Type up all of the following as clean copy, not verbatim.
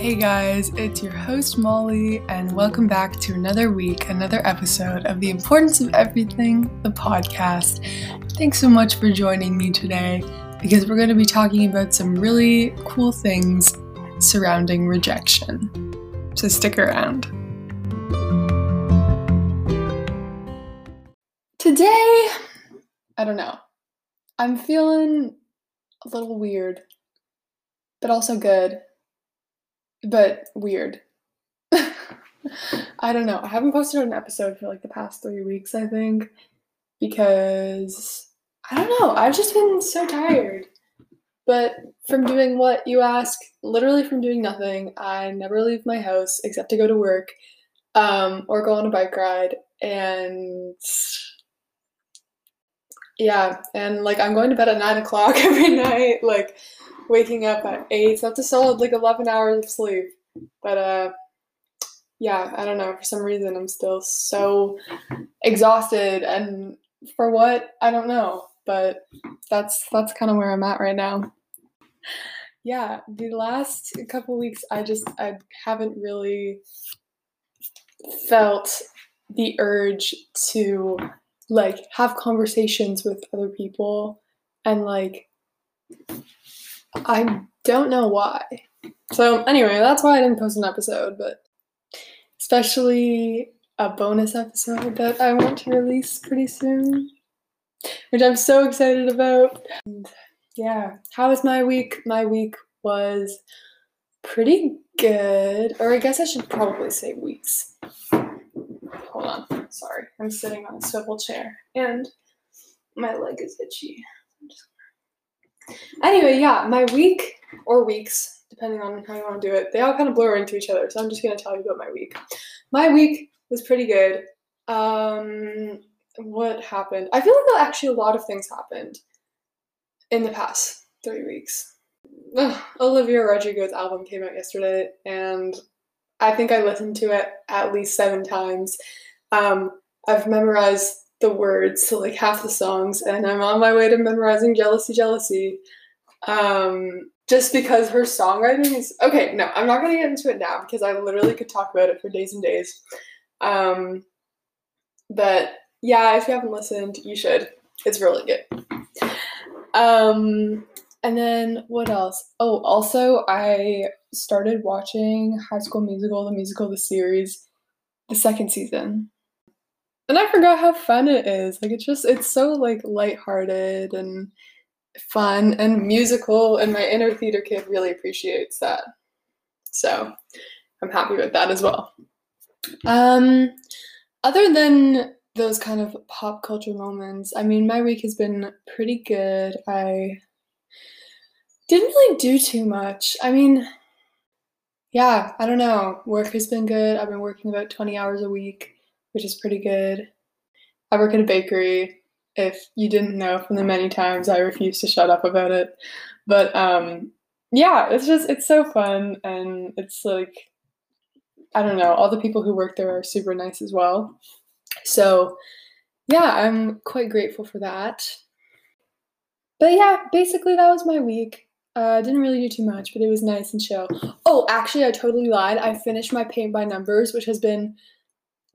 Hey guys, it's your host Molly, and welcome back to another week, another episode of The Importance of Everything, the podcast. Thanks so much for joining me today, because we're going to be talking about some really cool things surrounding rejection. So stick around. Today, I don't know, I'm feeling a little weird, but also good. But weird. I don't know. I haven't posted an episode for like the past 3 weeks, I think, because I don't know. I've just been so tired. But from doing what you ask, literally from doing nothing. I never leave my house except to go to work or go on a bike ride. And yeah, and like I'm going to bed at 9 o'clock every night, like waking up at 8, so that's a solid like 11 hours of sleep. But yeah, I don't know, for some reason I'm still so exhausted, and for what, I don't know, but that's kind of where I'm at right now. Yeah, the last couple weeks I haven't really felt the urge to like have conversations with other people, and like I don't know why. So anyway, that's why I didn't post an episode, but especially a bonus episode that I want to release pretty soon, which I'm so excited about. And yeah, how was my week? My week was pretty good, or I guess I should probably say weeks. Hold on, sorry, I'm sitting on a swivel chair and my leg is itchy. Anyway, yeah, my week, or weeks, depending on how you want to do it, they all kind of blur into each other, so I'm just going to tell you about my week. My week was pretty good. What happened? I feel like actually a lot of things happened in the past 3 weeks. Ugh, Olivia Rodrigo's album came out yesterday, and I think I listened to it at least 7 times. I've memorized the words to like half the songs, and I'm on my way to memorizing Jealousy, Jealousy. Just because her songwriting is okay. No, I'm not gonna get into it now because I literally could talk about it for days and days. But yeah, if you haven't listened, you should. It's really good. And then what else? Oh, also I started watching High School Musical, the series, the 2nd season. And I forgot how fun it is. Like, it's so, like, lighthearted and fun and musical, and my inner theater kid really appreciates that. So I'm happy with that as well. Other than those kind of pop culture moments, I mean, my week has been pretty good. I didn't really do too much. I mean, yeah, I don't know. Work has been good. I've been working about 20 hours a week, which is pretty good. I work at a bakery, if you didn't know from the many times I refuse to shut up about it. But yeah, it's so fun, and it's like, I don't know, all the people who work there are super nice as well. So yeah, I'm quite grateful for that. But yeah, basically that was my week. I didn't really do too much, but it was nice and chill. Oh, actually, I totally lied. I finished my paint by numbers, which has been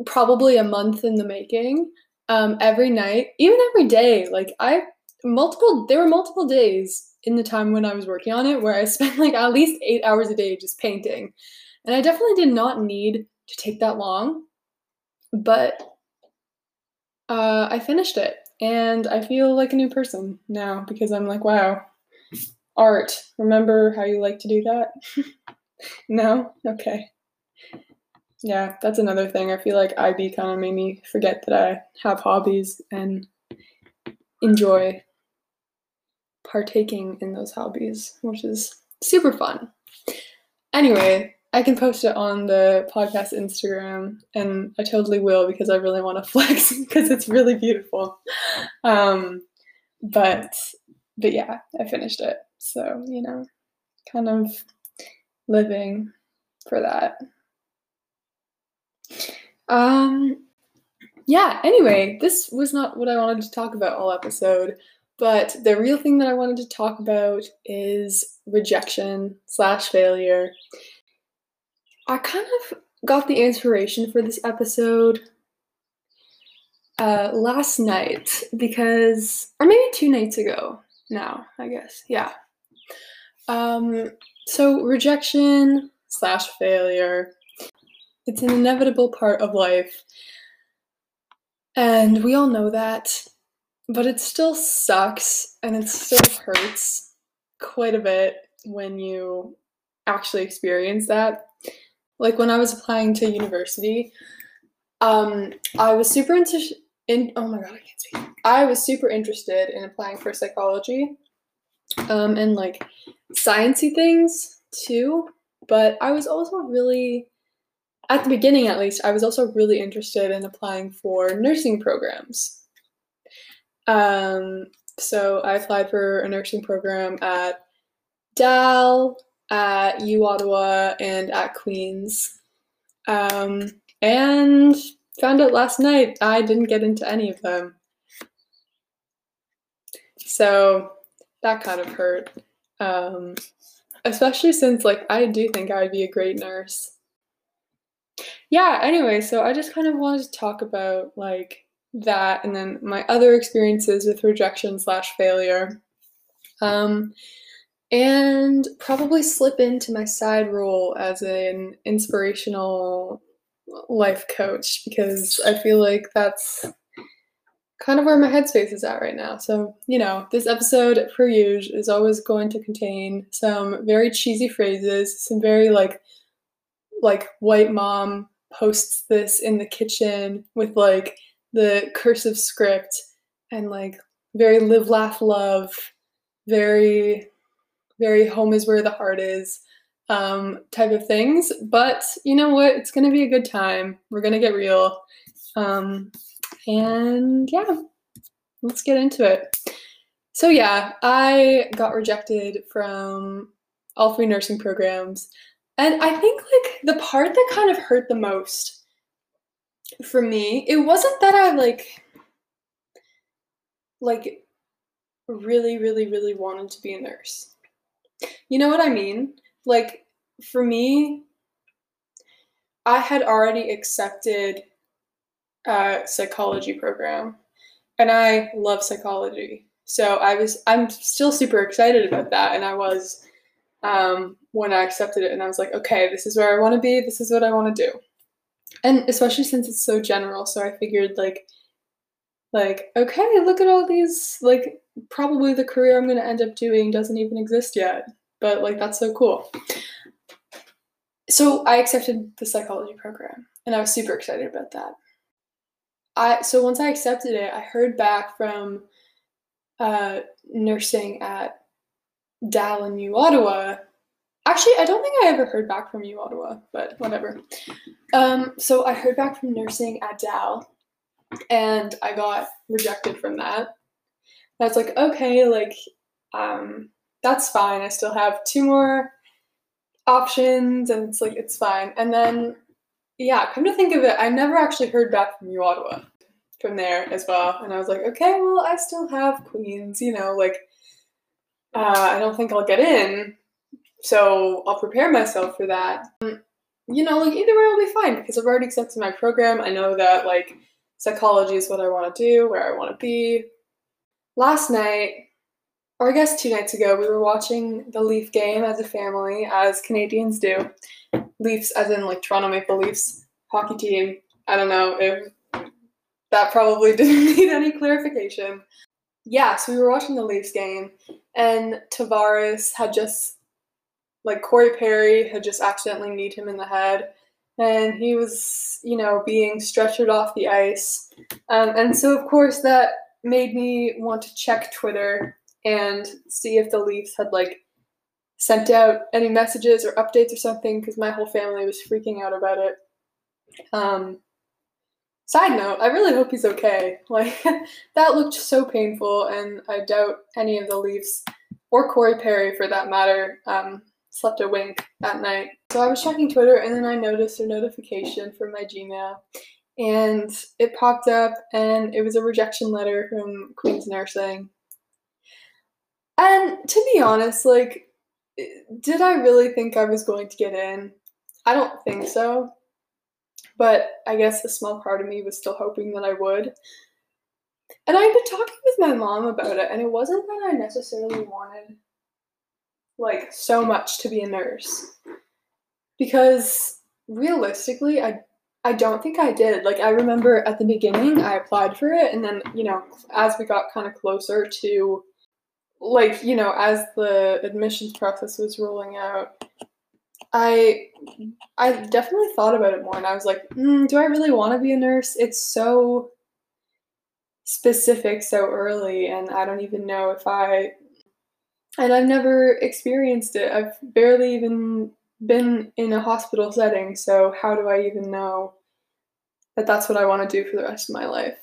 probably a month in the making. Every night, even every day, like there were multiple days in the time when I was working on it where I spent like at least 8 hours a day just painting, and I definitely did not need to take that long, but I finished it, and I feel like a new person now because I'm like, wow, art, remember how you like to do that? No? Okay. Yeah, that's another thing. I feel like IB kind of made me forget that I have hobbies and enjoy partaking in those hobbies, which is super fun. Anyway, I can post it on the podcast Instagram, and I totally will because I really want to flex because it's really beautiful. But yeah, I finished it. So, you know, kind of living for that. Yeah, anyway, this was not what I wanted to talk about all episode, but the real thing that I wanted to talk about is rejection/failure. I kind of got the inspiration for this episode last night or maybe 2 nights ago now, I guess. Yeah. So rejection / failure. It's an inevitable part of life. And we all know that, but it still sucks and it still hurts quite a bit when you actually experience that. Like when I was applying to university, I was super I was super interested in applying for psychology, and like sciencey things too, but I was also really, at the beginning at least, I was also really interested in applying for nursing programs. So I applied for a nursing program at DAL, at U Ottawa, and at Queen's, and found out last night I didn't get into any of them. So that kind of hurt, especially since like I do think I'd be a great nurse. Yeah, anyway, so I just kind of wanted to talk about like that and then my other experiences with rejection / failure. And probably slip into my side role as an inspirational life coach, because I feel like that's kind of where my headspace is at right now. So, you know, this episode, per usual, is always going to contain some very cheesy phrases, some very like white mom posts this in the kitchen with like the cursive script and like very live, laugh, love, very... very home is where the heart is, type of things. But you know what? It's going to be a good time. We're going to get real. And yeah, let's get into it. So yeah, I got rejected from all 3 nursing programs. And I think like the part that kind of hurt the most for me, it wasn't that I like really, really, really wanted to be a nurse. You know what I mean? Like, for me, I had already accepted a psychology program, and I love psychology. So I'm still super excited about that, and I was when I accepted it, and I was like, okay, this is where I want to be, this is what I want to do. And especially since it's so general, so I figured, like, okay, look at all these, like, probably the career I'm going to end up doing doesn't even exist yet, but like that's so cool. So I accepted the psychology program and I was super excited about that. So once I accepted it, I heard back from nursing at DAL in U Ottawa. Actually, I don't think I ever heard back from U Ottawa, but whatever. So I heard back from nursing at DAL and I got rejected from that. I was like, okay, like, that's fine. I still have 2 more options, and it's like, it's fine. And then, yeah, come to think of it, I never actually heard back from U Ottawa from there as well. And I was like, okay, well, I still have Queen's, you know, like, I don't think I'll get in, so I'll prepare myself for that. You know, like, either way I'll be fine, because I've already accepted my program. I know that, like, psychology is what I want to do, where I want to be. Last night, or I guess 2 nights ago, we were watching the Leaf game as a family, as Canadians do. Leafs as in, like, Toronto Maple Leafs hockey team. I don't know if that probably didn't need any clarification. Yeah, so we were watching the Leafs game, and Tavares had just, like, Corey Perry had just accidentally kneed him in the head, and he was, you know, being stretchered off the ice. And so, of course, that made me want to check Twitter and see if the Leafs had, like, sent out any messages or updates or something, because my whole family was freaking out about it. Side note, I really hope he's okay. Like, that looked so painful, and I doubt any of the Leafs, or Corey Perry for that matter, slept a wink that night. So I was checking Twitter, and then I noticed a notification from my Gmail, and it popped up, and it was a rejection letter from Queen's Nursing. And to be honest, like, did I really think I was going to get in? I don't think so, but I guess a small part of me was still hoping that I would. And I'd been talking with my mom about it, and it wasn't that I necessarily wanted, like, so much to be a nurse. Because realistically, I don't think I did. Like, I remember at the beginning, I applied for it, and then, you know, as we got kind of closer to, like, you know, as the admissions process was rolling out, I definitely thought about it more, and I was like, do I really want to be a nurse? It's so specific so early, and I don't even know if I've never experienced it. I've barely even been in a hospital setting, so how do I even know that that's what I want to do for the rest of my life?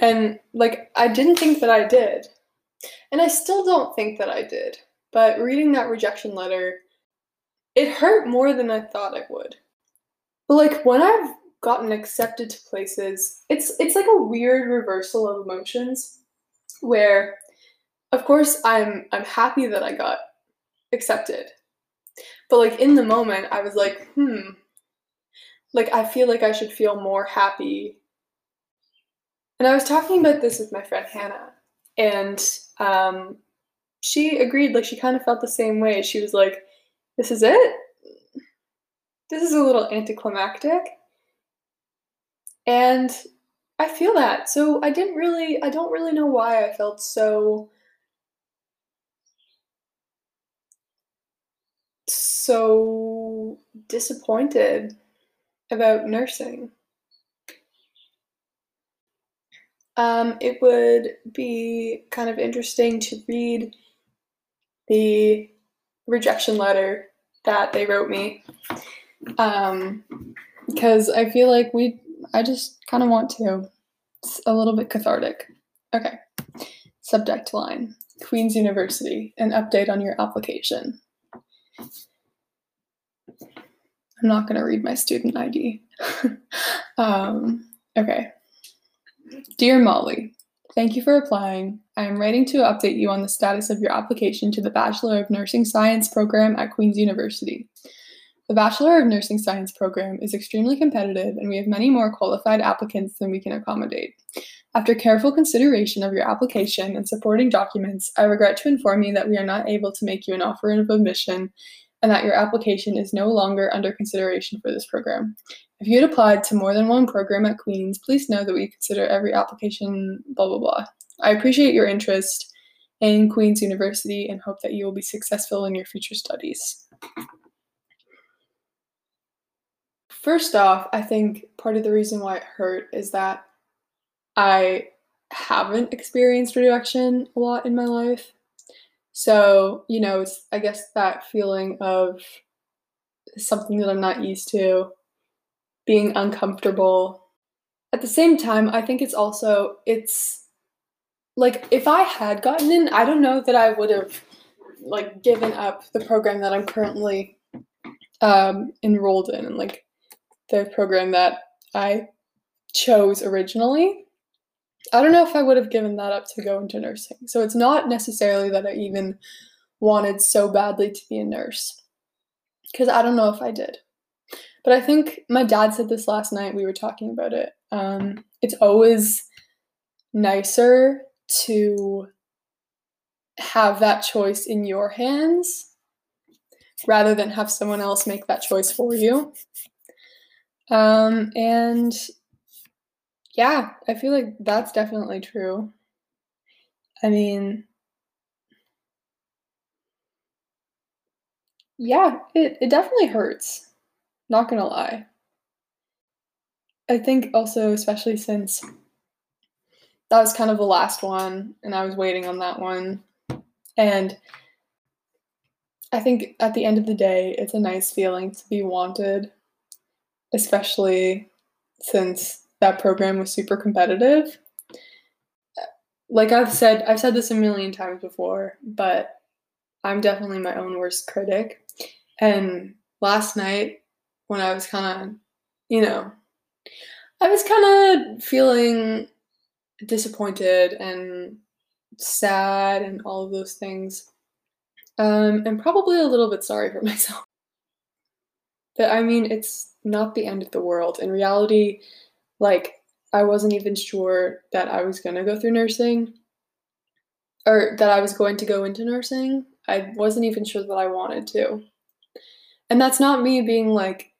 And, like, I didn't think that I did, and I still don't think that I did, but reading that rejection letter, it hurt more than I thought it would. But, like, when I've gotten accepted to places, it's like a weird reversal of emotions where, of course, I'm happy that I got accepted, but, like, in the moment I was like, like, I feel like I should feel more happy. And I was talking about this with my friend Hannah, and she agreed. Like, she kind of felt the same way. She was like, this is it? This is a little anticlimactic. And I feel that. So I don't really know why I felt so disappointed about nursing. It would be kind of interesting to read the rejection letter that they wrote me, because I feel like I just kind of want to. It's a little bit cathartic. Okay. Subject line, Queen's University, an update on your application. I'm not going to read my student ID. Okay. Dear Molly, thank you for applying. I am writing to update you on the status of your application to the Bachelor of Nursing Science program at Queen's University. The Bachelor of Nursing Science program is extremely competitive, and we have many more qualified applicants than we can accommodate. After careful consideration of your application and supporting documents, I regret to inform you that we are not able to make you an offer of admission and that your application is no longer under consideration for this program. If you had applied to more than one program at Queen's, please know that we consider every application, blah, blah, blah. I appreciate your interest in Queen's University and hope that you will be successful in your future studies. First off, I think part of the reason why it hurt is that I haven't experienced rejection a lot in my life. So, you know, it's, I guess, that feeling of something that I'm not used to, being uncomfortable. At the same time, I think it's like, if I had gotten in, I don't know that I would have, like, given up the program that I'm currently enrolled in, and, like, the program that I chose originally. I don't know if I would have given that up to go into nursing. So it's not necessarily that I even wanted so badly to be a nurse, because I don't know if I did. But I think my dad said this last night, we were talking about it. It's always nicer to have that choice in your hands rather than have someone else make that choice for you. And yeah, I feel like that's definitely true. I mean, yeah, it definitely hurts. Not gonna lie. I think also, especially since that was kind of the last one, and I was waiting on that one. And I think at the end of the day, it's a nice feeling to be wanted, especially since that program was super competitive. Like I've said this a million times before, but I'm definitely my own worst critic. And last night, when I was kind of, you know, I was kind of feeling disappointed and sad and all of those things, and probably a little bit sorry for myself. But I mean, it's not the end of the world. In reality, like, I wasn't even sure that I was going to go through nursing, or that I was going to go into nursing. I wasn't even sure that I wanted to. And that's not me being like,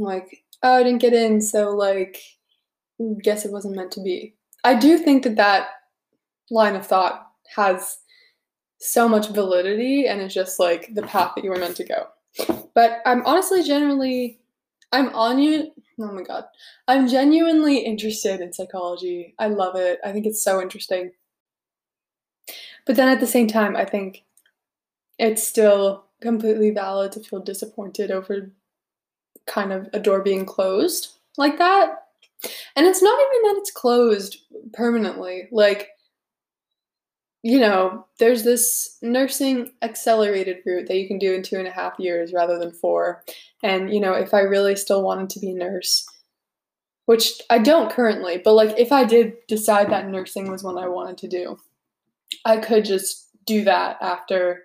oh, I didn't get in, so, like, guess it wasn't meant to be. I do think that that line of thought has so much validity, and it's just, like, the path that you were meant to go. But I'm honestly I'm genuinely interested in psychology. I love it. I think it's so interesting. But then at the same time, I think it's still completely valid to feel disappointed over kind of a door being closed like that. And it's not even that it's closed permanently. Like, you know, there's this nursing accelerated route that you can do in 2.5 years rather than 4. And, you know, if I really still wanted to be a nurse, which I don't currently, but, like, if I did decide that nursing was what I wanted to do, I could just do that after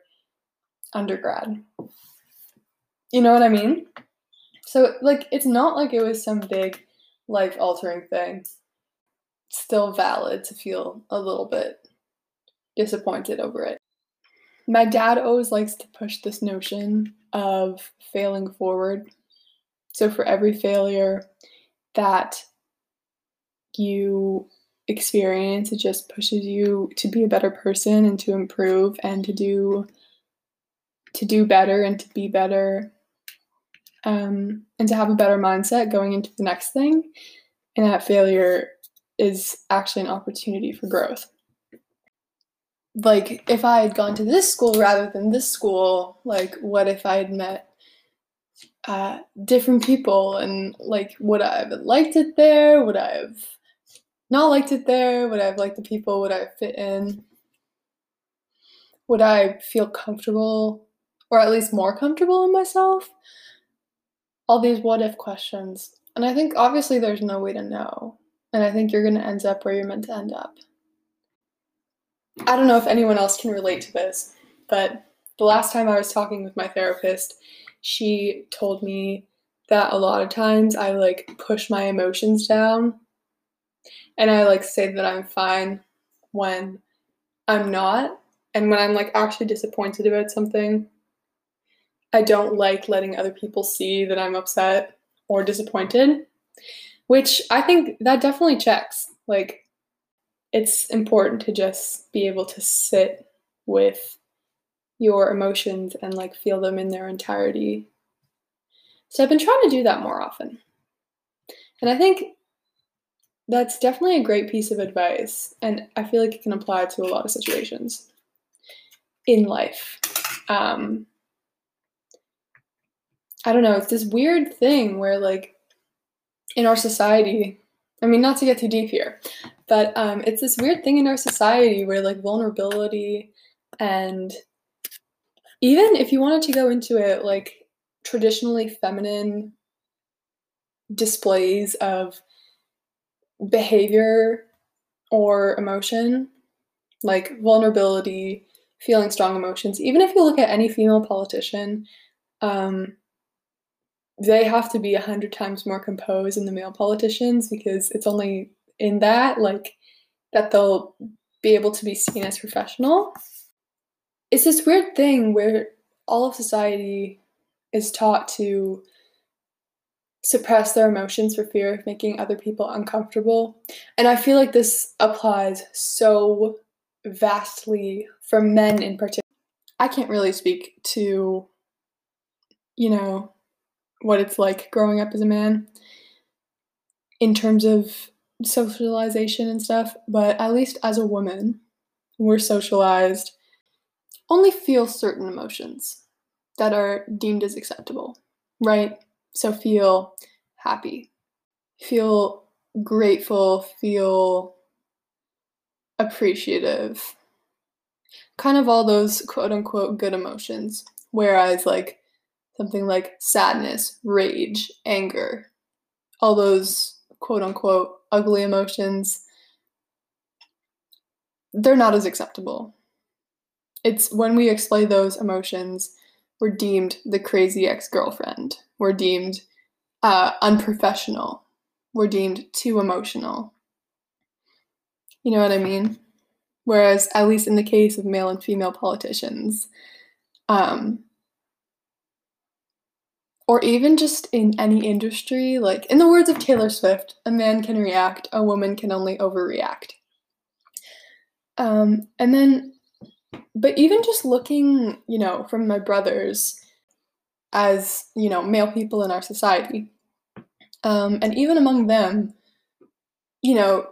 undergrad. You know what I mean? So, like, it's not like it was some big life-altering thing. It's still valid to feel a little bit disappointed over it. My dad always likes to push this notion of failing forward. So for every failure that you experience, it just pushes you to be a better person and to improve and to do better and to be better, and to have a better mindset going into the next thing. And that failure is actually an opportunity for growth. Like, if I had gone to this school rather than this school, like, what if I had met different people, and, like, would I have liked it there? Would I have not liked it there? Would I have liked the people? Would I have fit in? Would I feel comfortable, or at least more comfortable in myself? All these what-if questions. And I think, obviously, there's no way to know. And I think you're going to end up where you're meant to end up. I don't know if anyone else can relate to this, but the last time I was talking with my therapist, she told me that a lot of times I, like, push my emotions down, and I, like, say that I'm fine when I'm not, and when I'm, like, actually disappointed about something, I don't like letting other people see that I'm upset or disappointed, which I think that definitely checks. Like, it's important to just be able to sit with your emotions and, like, feel them in their entirety. So I've been trying to do that more often. And I think that's definitely a great piece of advice. And I feel like it can apply to a lot of situations in life. I don't know. It's this weird thing where, like, in our society, I mean, not to get too deep here, but it's this weird thing in our society where, like, vulnerability, and even if you wanted to go into it, like, traditionally feminine displays of behavior or emotion, like vulnerability, feeling strong emotions, even if you look at any female politician, they have to be 100 times more composed than the male politicians, because it's only in that, like, that they'll be able to be seen as professional. It's this weird thing where all of society is taught to suppress their emotions for fear of making other people uncomfortable. And I feel like this applies so vastly for men in particular. I can't really speak to, you know, what it's like growing up as a man in terms of socialization and stuff, but at least as a woman, we're socialized only feel certain emotions that are deemed as acceptable, right? So feel happy, feel grateful, feel appreciative, kind of all those quote-unquote good emotions, whereas, like, something like sadness, rage, anger, all those quote-unquote ugly emotions, they're not as acceptable. It's when we display those emotions we're deemed the crazy ex-girlfriend. We're deemed unprofessional. We're deemed too emotional. You know what I mean? Whereas, at least in the case of male and female politicians, or even just in any industry, like, in the words of Taylor Swift, a man can react, a woman can only overreact. But even just looking, you know, from my brothers as, you know, male people in our society, and even among them, you know,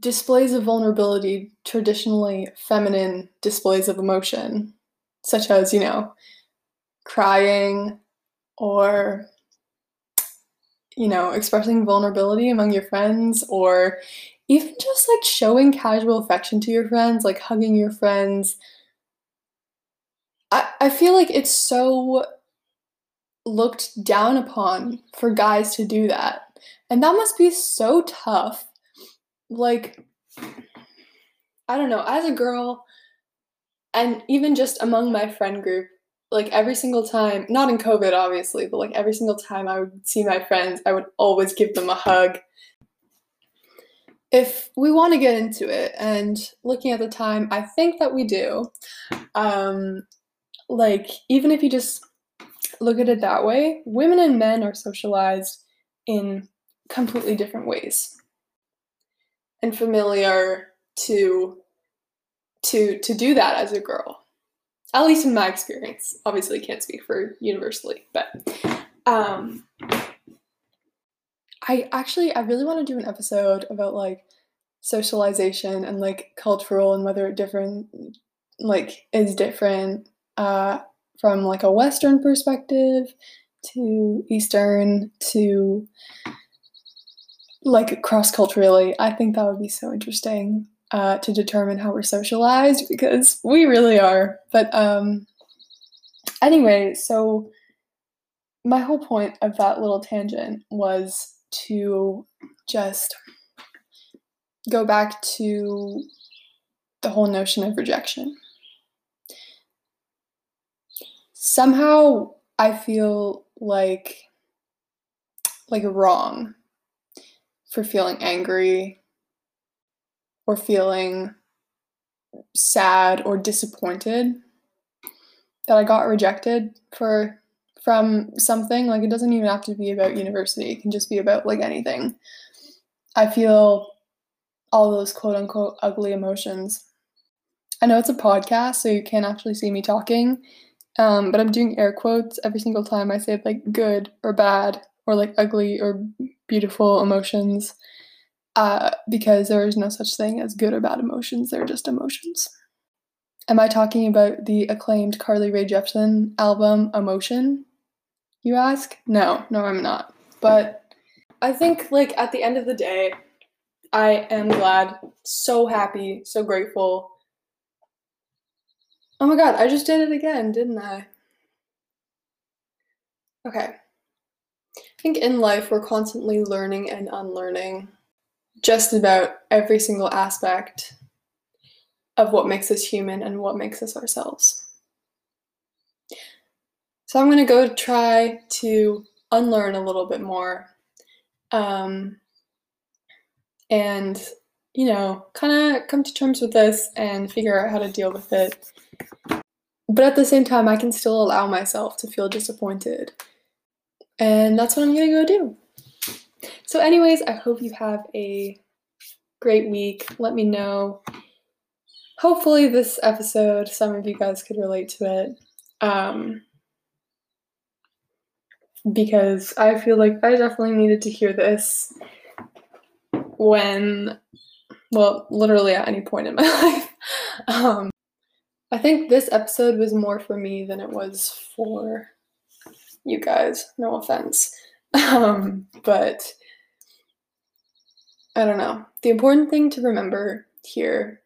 displays of vulnerability, traditionally feminine displays of emotion, such as, you know, crying or, you know, expressing vulnerability among your friends, or even just like showing casual affection to your friends, like hugging your friends. I feel like it's so looked down upon for guys to do that. And that must be so tough. Like, I don't know, as a girl, and even just among my friend group, like every single time, not in COVID obviously, but like every single time I would see my friends, I would always give them a hug. If we want to get into it, and looking at the time, I think that we do. Like, even if you just look at it that way, women and men are socialized in completely different ways. And familiar to do that as a girl, at least in my experience. Obviously, can't speak for universally, but I really want to do an episode about like socialization and like cultural, and whether it is different from like a Western perspective to Eastern to, like, cross-culturally. I think that would be so interesting to determine how we're socialized, because we really are. But anyway, so my whole point of that little tangent was to just go back to the whole notion of rejection. Somehow I feel like wrong for feeling angry or feeling sad or disappointed that I got rejected from something. Like, it doesn't even have to be about university. It can just be about like anything. I feel all those quote unquote ugly emotions. I know it's a podcast, so you can't actually see me talking, but I'm doing air quotes every single time I say like good or bad or like ugly or beautiful emotions, because there is no such thing as good or bad emotions. They're just emotions. Am I talking about the acclaimed Carly Rae Jefferson album, Emotion, you ask? No, I'm not. But I think, like, at the end of the day, I am glad, so happy, so grateful. Oh my god, I just did it again, didn't I? Okay. I think in life we're constantly learning and unlearning just about every single aspect of what makes us human and what makes us ourselves. So I'm going to go try to unlearn a little bit more, and, you know, kind of come to terms with this and figure out how to deal with it. But at the same time, I can still allow myself to feel disappointed. And that's what I'm gonna go do. So anyways, I hope you have a great week. Let me know. Hopefully this episode, some of you guys could relate to it. Because I feel like I definitely needed to hear this literally at any point in my life. I think this episode was more for me than it was for you guys, no offense, but I don't know. The important thing to remember here,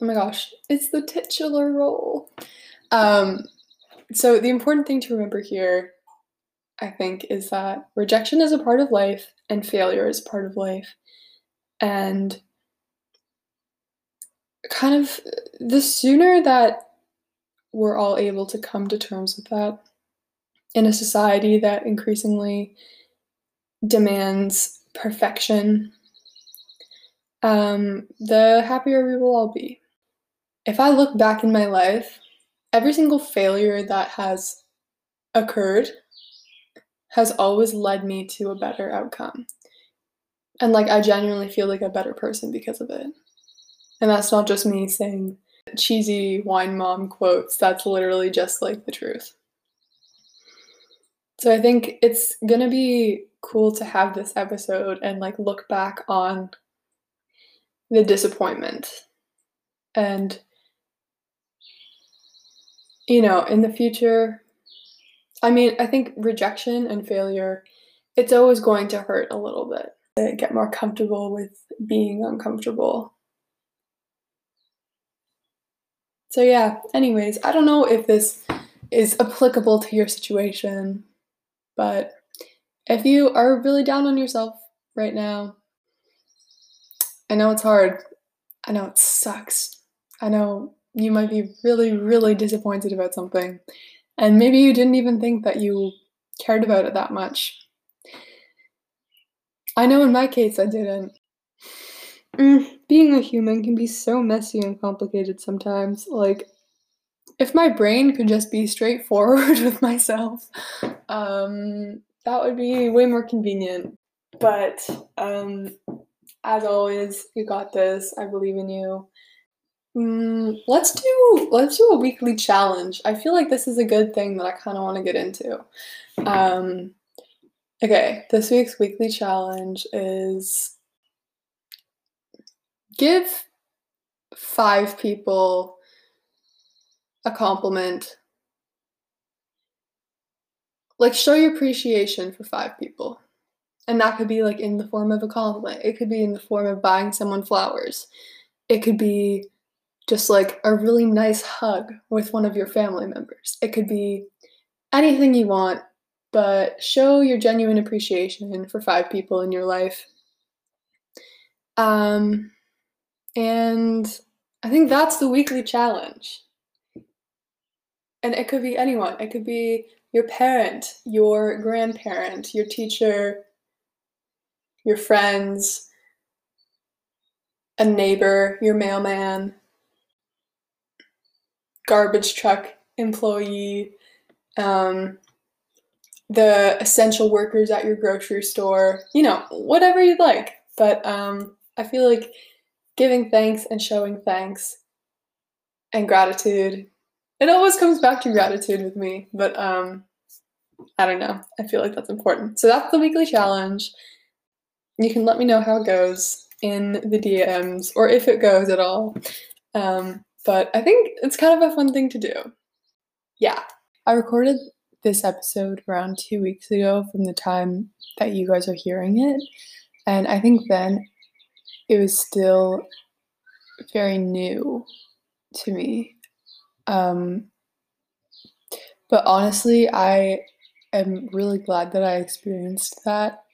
oh my gosh, it's the titular role. So the important thing to remember here, I think, is that rejection is a part of life and failure is part of life, and kind of the sooner that we're all able to come to terms with that in a society that increasingly demands perfection, the happier we will all be. If I look back in my life, every single failure that has occurred has always led me to a better outcome. And like, I genuinely feel like a better person because of it. And that's not just me saying cheesy wine mom quotes, that's literally just like the truth. So I think it's gonna be cool to have this episode and like look back on the disappointment. And, you know, in the future, I mean, I think rejection and failure, it's always going to hurt a little bit. I get more comfortable with being uncomfortable. So yeah, anyways, I don't know if this is applicable to your situation, but if you are really down on yourself right now, I know it's hard. I know it sucks. I know you might be really, really disappointed about something, and maybe you didn't even think that you cared about it that much. I know in my case I didn't. Being a human can be so messy and complicated sometimes. Like, if my brain could just be straightforward with myself, that would be way more convenient. But, as always, you got this. I believe in you. Let's do a weekly challenge. I feel like this is a good thing that I kind of want to get into. Okay, this week's weekly challenge is give 5 people a compliment. Like, show your appreciation for 5 people. And that could be like in the form of a compliment. It could be in the form of buying someone flowers. It could be just like a really nice hug with one of your family members. It could be anything you want, but show your genuine appreciation for 5 people in your life. And I think that's the weekly challenge. And it could be anyone. It could be your parent, your grandparent, your teacher, your friends, a neighbor, your mailman, garbage truck employee, the essential workers at your grocery store, you know, whatever you'd like. But I feel like giving thanks and showing thanks and gratitude, it always comes back to gratitude with me, but I don't know. I feel like that's important. So that's the weekly challenge. You can let me know how it goes in the DMs, or if it goes at all. But I think it's kind of a fun thing to do. Yeah. I recorded this episode around 2 weeks ago from the time that you guys are hearing it. And I think then it was still very new to me. But honestly, I am really glad that I experienced that,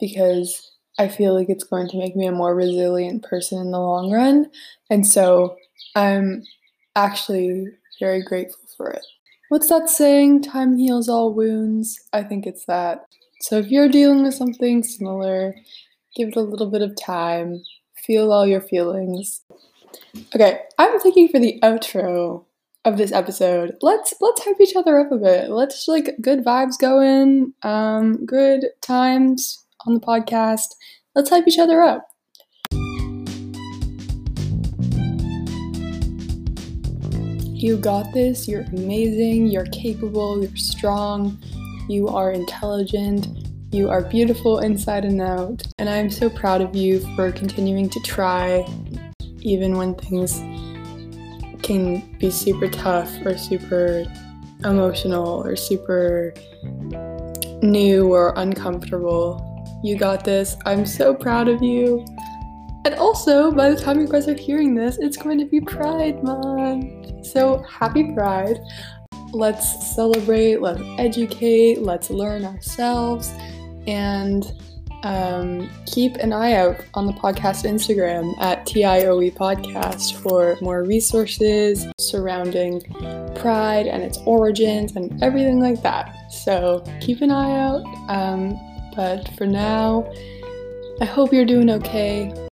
because I feel like it's going to make me a more resilient person in the long run. And so I'm actually very grateful for it. What's that saying? Time heals all wounds. I think it's that. So if you're dealing with something similar, give it a little bit of time. Feel all your feelings. Okay, I'm thinking for the outro of this episode, let's hype each other up a bit. Let's like good vibes going, good times on the podcast. Let's hype each other up. You got this. You're amazing. You're capable. You're strong. You are intelligent. You are beautiful inside and out. And I'm so proud of you for continuing to try, even when things can be super tough or super emotional or super new or uncomfortable. You got this. I'm so proud of you. And also, by the time you guys are hearing this, it's going to be Pride Month. So happy Pride. Let's celebrate, let's educate, let's learn ourselves, and keep an eye out on the podcast Instagram at tioepodcast for more resources surrounding pride and its origins and everything like that. So keep an eye out, but for now, I hope you're doing okay.